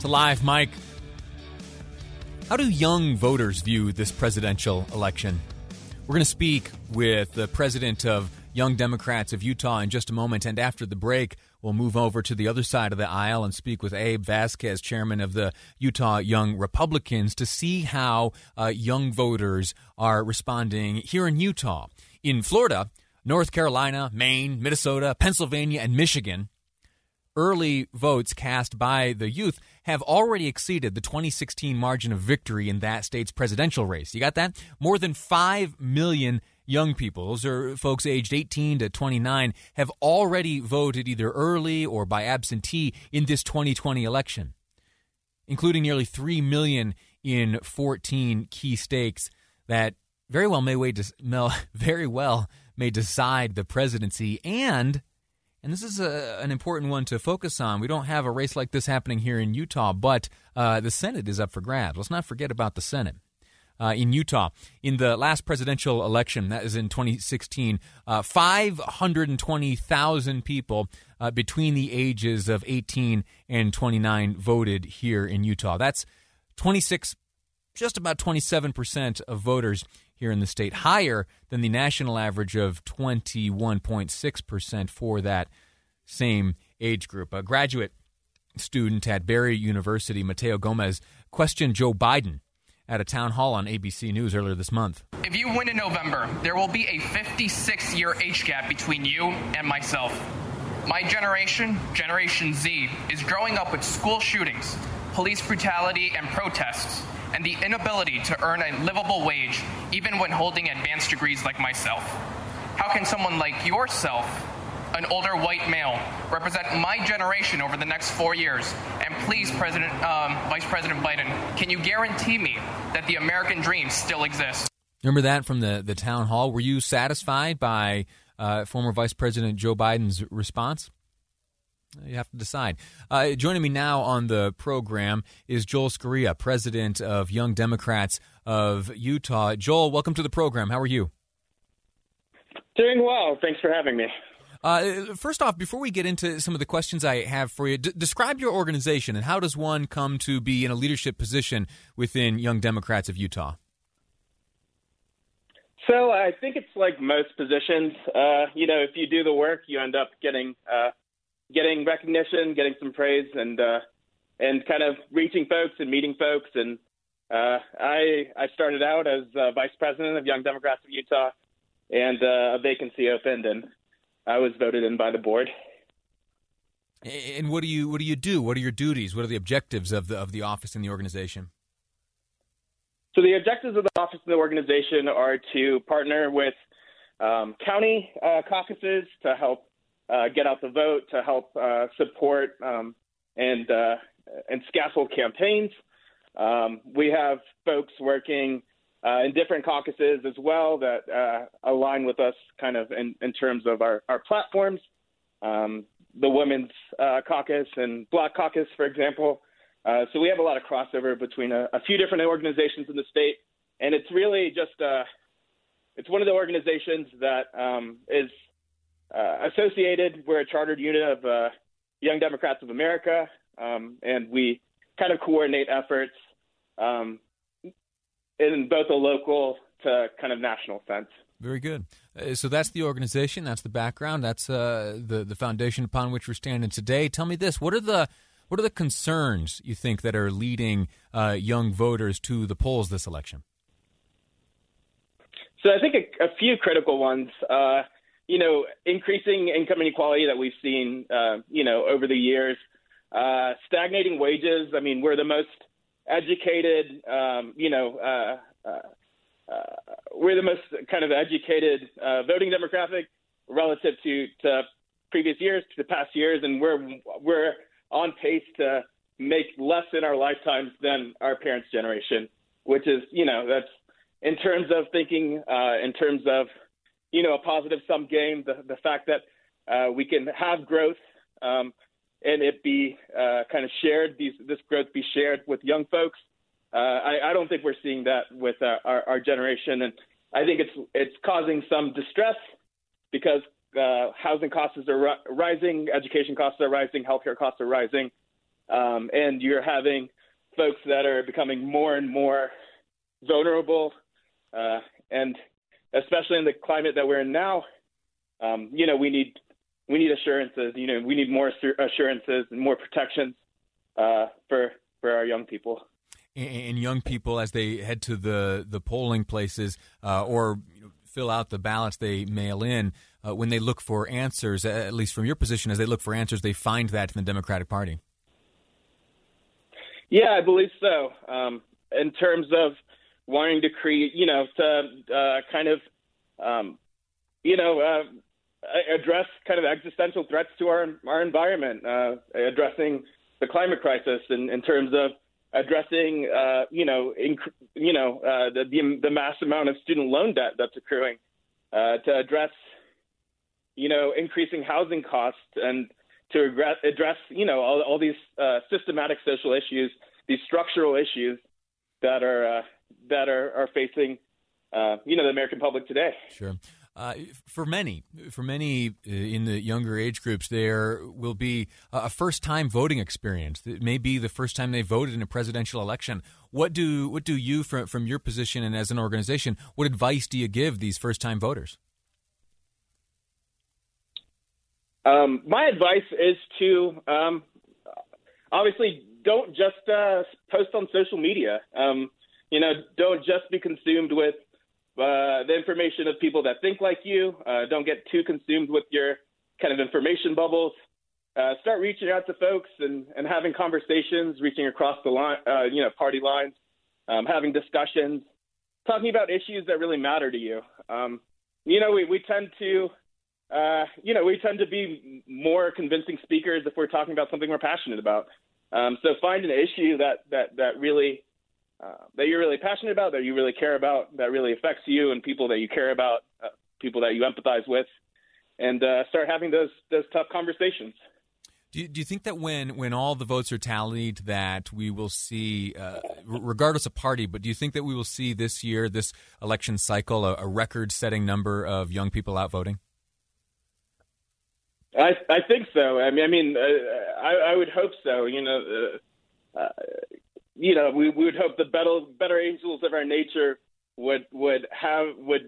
to Live Mike. How do young voters view this presidential election? We're going to speak with the president of Young Democrats of Utah in just a moment, and after the break, we'll move over to the other side of the aisle and speak with Abe Vasquez, chairman of the Utah Young Republicans, to see how young voters are responding here in Utah. In Florida, North Carolina, Maine, Minnesota, Pennsylvania, and Michigan, early votes cast by the youth have already exceeded the 2016 margin of victory in that state's presidential race. You got that? More than 5 million young people, those are folks aged 18 to 29, have already voted either early or by absentee in this 2020 election, including nearly 3 million in 14 key states that very well may decide the presidency. And this is an important one to focus on. We don't have a race like this happening here in Utah, but the Senate is up for grabs. Let's not forget about the Senate. In Utah, in the last presidential election, that is in 2016, 520,000 people between the ages of 18 and 29 voted here in Utah. That's just about 27% of voters here in the state, higher than the national average of 21.6% for that same age group. A graduate student at Barry University, Mateo Gomez, questioned Joe Biden at a town hall on ABC News earlier this month. If you win in November, there will be a 56-year age gap between you and myself. My generation, Generation Z, is growing up with school shootings, police brutality, and protests, and the inability to earn a livable wage, even when holding advanced degrees like myself. How can someone like yourself, an older white male, represent my generation over the next 4 years? And please, Vice President Biden, can you guarantee me that the American dream still exists? Remember that from the town hall? Were you satisfied by former Vice President Joe Biden's response? You have to decide. Joining me now on the program is Joel Scaria, president of Young Democrats of Utah. Joel, welcome to the program. How are you? Doing well. Thanks for having me. First off, before we get into some of the questions I have for you, describe your organization and how does one come to be in a leadership position within Young Democrats of Utah? So I think it's like most positions. If you do the work, you end up getting recognition, getting some praise, and kind of reaching folks and meeting folks. And I started out as vice president of Young Democrats of Utah, and a vacancy opened, and I was voted in by the board. And what do you do? What are your duties? What are the objectives of the office and the organization? So the objectives of the office and the organization are to partner with county caucuses to help get out the vote, to help support and scaffold campaigns. We have folks working in different caucuses as well that align with us kind of in terms of our platforms. The Women's Caucus and Black Caucus, for example. So we have a lot of crossover between a few different organizations in the state. And it's really just it's one of the organizations that is associated. We're a chartered unit of Young Democrats of America, and we kind of coordinate efforts in both a local to kind of national sense. Very good. So that's the organization. That's the background. That's the foundation upon which we're standing today. Tell me this. What are the What are the concerns you think that are leading young voters to the polls this election? So I think a few critical ones. Increasing income inequality that we've seen, over the years, stagnating wages. I mean, we're the most educated, we're the most kind of educated voting demographic relative to previous years, to the past years, and we're on pace to make less in our lifetimes than our parents' generation, which is, that's in terms of thinking, in terms of, a positive-sum game, the fact that we can have growth and it be kind of shared, this growth be shared with young folks. I don't think we're seeing that with our generation, and I think it's causing some distress because housing costs are rising, education costs are rising, healthcare costs are rising, and you're having folks that are becoming more and more vulnerable, and especially in the climate that we're in now, we need assurances. We need more assurances and more protections for our young people. And young people, as they head to the polling places or fill out the ballots they mail in, when they look for answers, at least from your position, as they look for answers, they find that in the Democratic Party. Yeah, I believe so. In terms of wanting to create, address kind of existential threats to our environment, addressing the climate crisis in terms of addressing, the mass amount of student loan debt that's accruing, to address, increasing housing costs, and to address, all these systematic social issues, these structural issues that are facing, the American public today. Sure. For many in the younger age groups, there will be a first-time voting experience. It may be the first time they voted in a presidential election. What do you, from your position and as an organization, what advice do you give these first-time voters? My advice is to obviously don't just post on social media. Don't just be consumed with the information of people that think like you. Don't get too consumed with your kind of information bubbles. Start reaching out to folks and having conversations, reaching across the line, party lines, having discussions, talking about issues that really matter to you. We tend to be more convincing speakers if we're talking about something we're passionate about. So find an issue that really that you're really passionate about, that you really care about, that really affects you and people that you care about, people that you empathize with, and start having those tough conversations. Do you think that when all the votes are tallied that we will see, regardless of party, but do you think that we will see this year, this election cycle, a record-setting number of young people out voting? I think so. I would hope so. We would hope the better angels of our nature would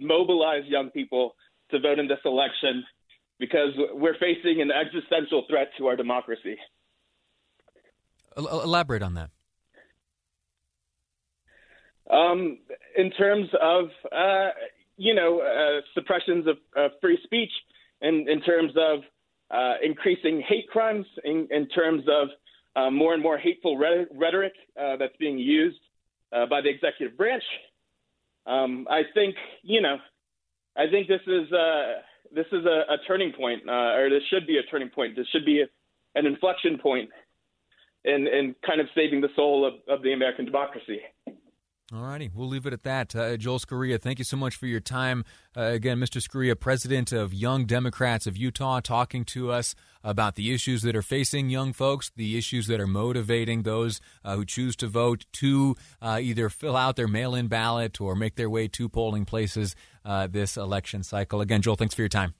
mobilize young people to vote in this election, because we're facing an existential threat to our democracy. Elaborate on that. In terms of suppressions of free speech, and in terms of increasing hate crimes, in terms of more and more hateful rhetoric that's being used by the executive branch. I think this is a turning point, or this should be a turning point. This should be an inflection point in kind of saving the soul of the American democracy. All righty. We'll leave it at that. Joel Scaria, thank you so much for your time. Again, Mr. Scaria, president of Young Democrats of Utah, talking to us about the issues that are facing young folks, the issues that are motivating those who choose to vote to either fill out their mail-in ballot or make their way to polling places this election cycle. Again, Joel, thanks for your time.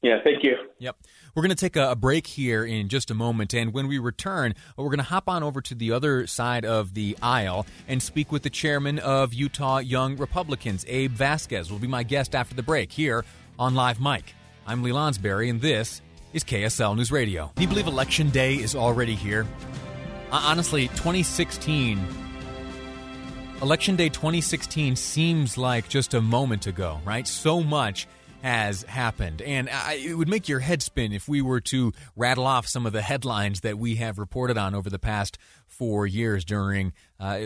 Yeah, thank you. Yep. We're going to take a break here in just a moment, and when we return, we're going to hop on over to the other side of the aisle and speak with the chairman of Utah Young Republicans, Abe Vasquez, will be my guest after the break here on Live Mike. I'm Lee Lonsberry, and this is KSL News Radio. Do you believe Election Day is already here? Honestly, 2016, Election Day 2016 seems like just a moment ago, right? So much has happened, and it would make your head spin if we were to rattle off some of the headlines that we have reported on over the past 4 years during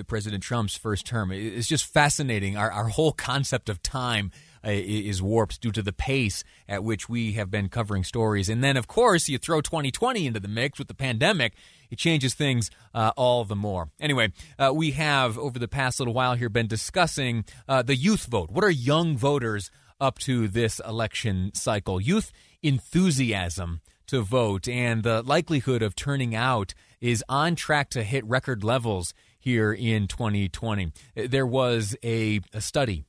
President Trump's first term. It's just fascinating. Our whole concept of time is warped due to the pace at which we have been covering stories. And then, of course, you throw 2020 into the mix with the pandemic. It changes things all the more. Anyway, we have over the past little while here been discussing the youth vote. What are young voters up to this election cycle? Youth enthusiasm to vote and the likelihood of turning out is on track to hit record levels here in 2020. There was a study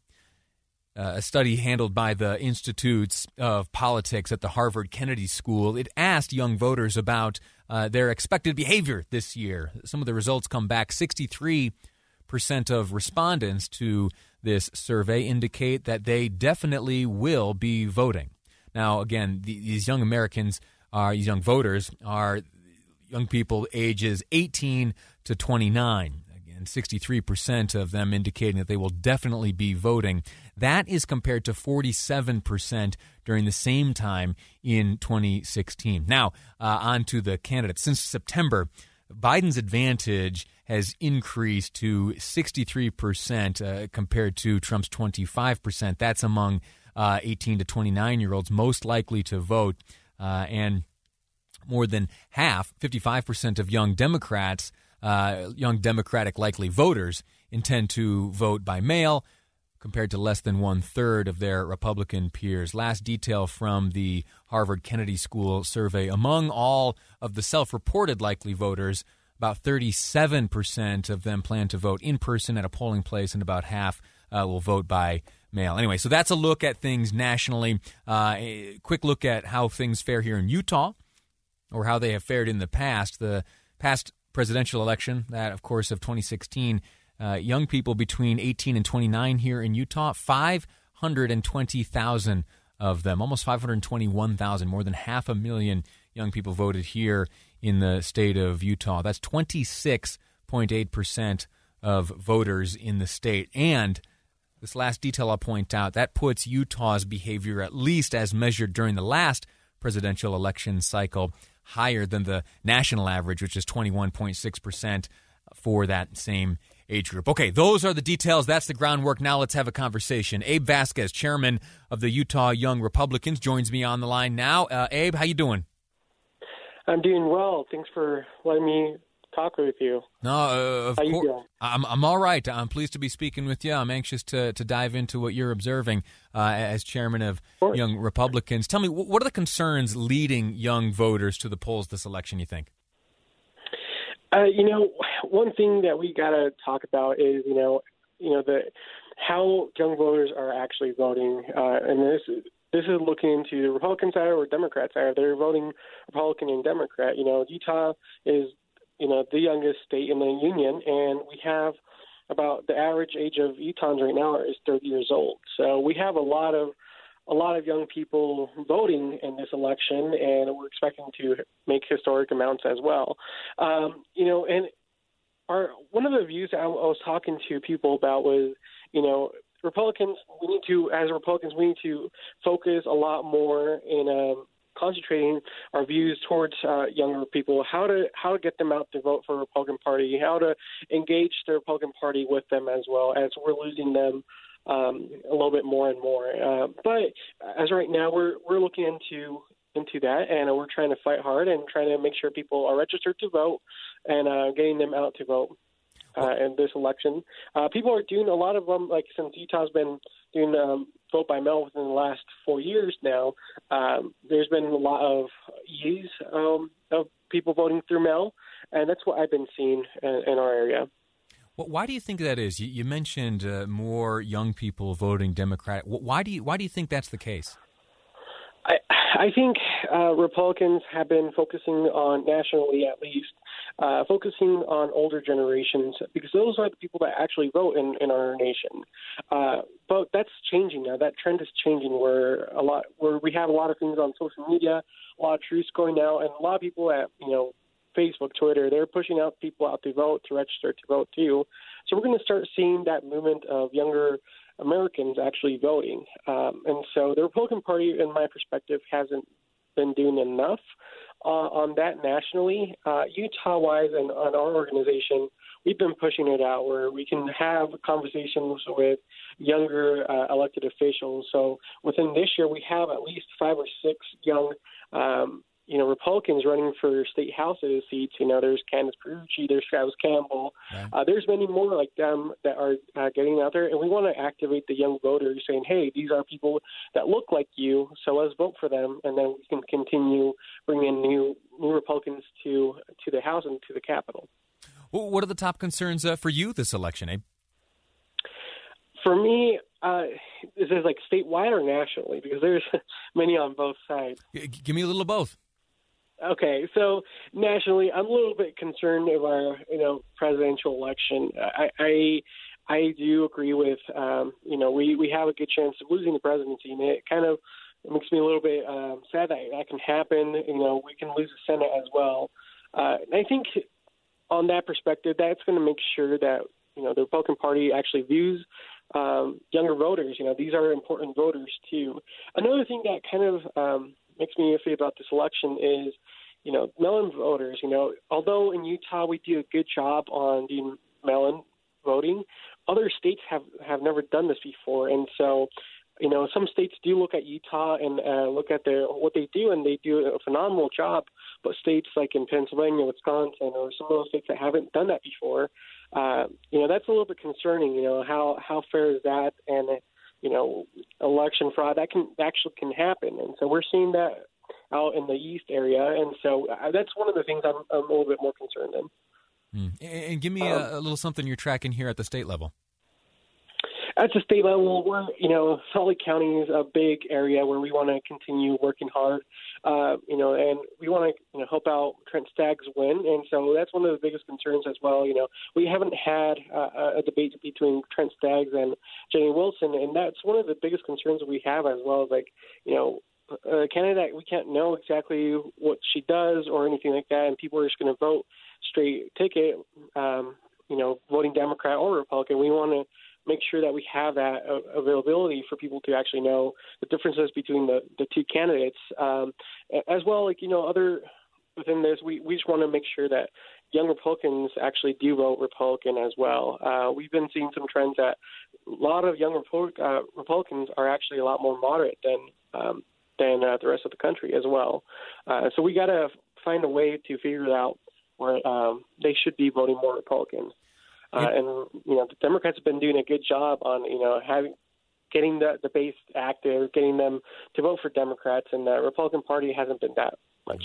handled by the Institute of Politics at the Harvard Kennedy School. It asked young voters about their expected behavior this year. Some of the results come back. 63% of respondents to this survey indicate that they definitely will be voting. Now, again, these young Americans, these young voters, are young people ages 18 to 29. Again, 63% of them indicating that they will definitely be voting. That is compared to 47% during the same time in 2016. Now, on to the candidates. Since September, Biden's advantage has increased to 63% compared to Trump's 25%. That's among 18 to 29-year-olds most likely to vote. And more than half, 55% of young Democrats, young Democratic likely voters, intend to vote by mail compared to less than one-third of their Republican peers. Last detail from the Harvard Kennedy School survey. Among all of the self-reported likely voters, about 37% of them plan to vote in person at a polling place, and about half will vote by mail. Anyway, so that's a look at things nationally. A quick look at how things fare here in Utah, or how they have fared in the past. The past presidential election, that, of course, of 2016, young people between 18 and 29 here in Utah, 520,000 of them, almost 521,000, more than 500,000 young people voted here in the state of Utah. That's 26.8% of voters in the state. And this last detail I'll point out, that puts Utah's behavior, at least as measured during the last presidential election cycle, higher than the national average, which is 21.6% for that same age group. Okay, those are the details. That's the groundwork. Now let's have a conversation. Abe Vasquez, chairman of the Utah Young Republicans, joins me on the line now. Abe, how you doing? I'm doing well. Thanks for letting me talk with you. No, of course. I'm all right. I'm pleased to be speaking with you. I'm anxious to dive into what you're observing as chairman of Young Republicans. Tell me, what are the concerns leading young voters to the polls this election, you think? One thing that we got to talk about is, how young voters are actually voting. And this is looking into the Republican side or Democrat side. They're voting Republican and Democrat. Utah is, the youngest state in the union, and we have about the average age of Utahns right now is 30 years old. So we have a lot of young people voting in this election, and we're expecting to make historic amounts as well. One of the views I was talking to people about was, Republicans, we need to focus a lot more in concentrating our views towards younger people, how to get them out to vote for the Republican Party, how to engage the Republican Party with them as well, as we're losing them a little bit more and more. But as right now, we're looking into that, and we're trying to fight hard and trying to make sure people are registered to vote and getting them out to vote in this election. People are doing a lot of them, like since Utah's been doing vote by mail within the last 4 years now, there's been a lot of ease of people voting through mail, and that's what I've been seeing in our area. Well, why do you think that is? You mentioned more young people voting Democratic. Why do you think that's the case? I think Republicans have been focusing on, nationally at least, focusing on older generations because those are the people that actually vote in our nation. But that's changing now. That trend is changing where we have a lot of things on social media, a lot of truths going out, and a lot of people at, Facebook, Twitter, they're pushing out people out to vote, to register to vote too. So we're going to start seeing that movement of younger Americans actually voting. And so the Republican Party, in my perspective, hasn't been doing enough on that nationally. Utah-wise and on our organization, we've been pushing it out where we can have conversations with younger elected officials. So within this year, we have at least 5 or 6 young Republicans running for state House seats. There's Candace Perucci, there's Travis Campbell. Right. There's many more like them that are getting out there. And we want to activate the young voters saying, hey, these are people that look like you, so let's vote for them. And then we can continue bringing new Republicans to the House and to the Capitol. Well, what are the top concerns for you this election, Abe? For me, is this like statewide or nationally? Because there's many on both sides. Give me a little of both. Okay, so nationally, I'm a little bit concerned of our, presidential election. I do agree with, we have a good chance of losing the presidency, and it kind of makes me a little bit sad that can happen. We can lose the Senate as well. And I think on that perspective, that's going to make sure that, the Republican Party actually views younger voters. These are important voters, too. Another thing that kind of makes me iffy about this election is, mail-in voters. Although in Utah we do a good job on the mail-in voting, other states have never done this before. And so, some states do look at Utah and look at what they do, and they do a phenomenal job. But states like in Pennsylvania, Wisconsin, or some of those states that haven't done that before, that's a little bit concerning. How fair is that? And election fraud that can happen, and so we're seeing that out in the East area, and so that's one of the things I'm a little bit more concerned in. And give me a little something you're tracking here at the state level. At the state level, we're Salt Lake County is a big area where we want to continue working hard, and we want to help out Trent Staggs win, and so that's one of the biggest concerns as well. We haven't had a debate between Trent Staggs and Jenny Wilson, and that's one of the biggest concerns we have as well. Is like a candidate, we can't know exactly what she does or anything like that, and people are just going to vote straight ticket, voting Democrat or Republican. We want to make sure that we have that availability for people to actually know the differences between the two candidates. As well, other within this, we just want to make sure that young Republicans actually do vote Republican as well. We've been seeing some trends that a lot of young Republicans are actually a lot more moderate than the rest of the country as well. So we got to find a way to figure out where they should be voting more Republican. And the Democrats have been doing a good job on, getting the base active, getting them to vote for Democrats, and the Republican Party hasn't been that much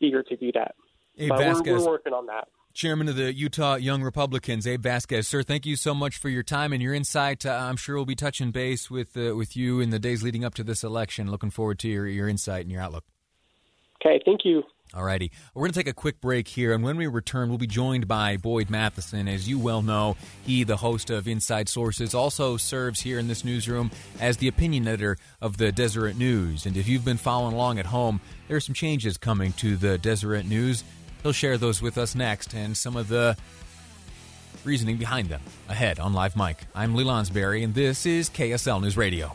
eager to do that. Abe Vasquez, we're working on that. Chairman of the Utah Young Republicans, Abe Vasquez. Sir, thank you so much for your time and your insight. I'm sure we'll be touching base with you in the days leading up to this election. Looking forward to your insight and your outlook. Okay, thank you. All righty. We're going to take a quick break here, and when we return, we'll be joined by Boyd Matheson. As you well know, he, the host of Inside Sources, also serves here in this newsroom as the opinion editor of the Deseret News. And if you've been following along at home, there are some changes coming to the Deseret News. He'll share those with us next and some of the reasoning behind them ahead on Live Mike. I'm Lee Lonsberry, and this is KSL News Radio.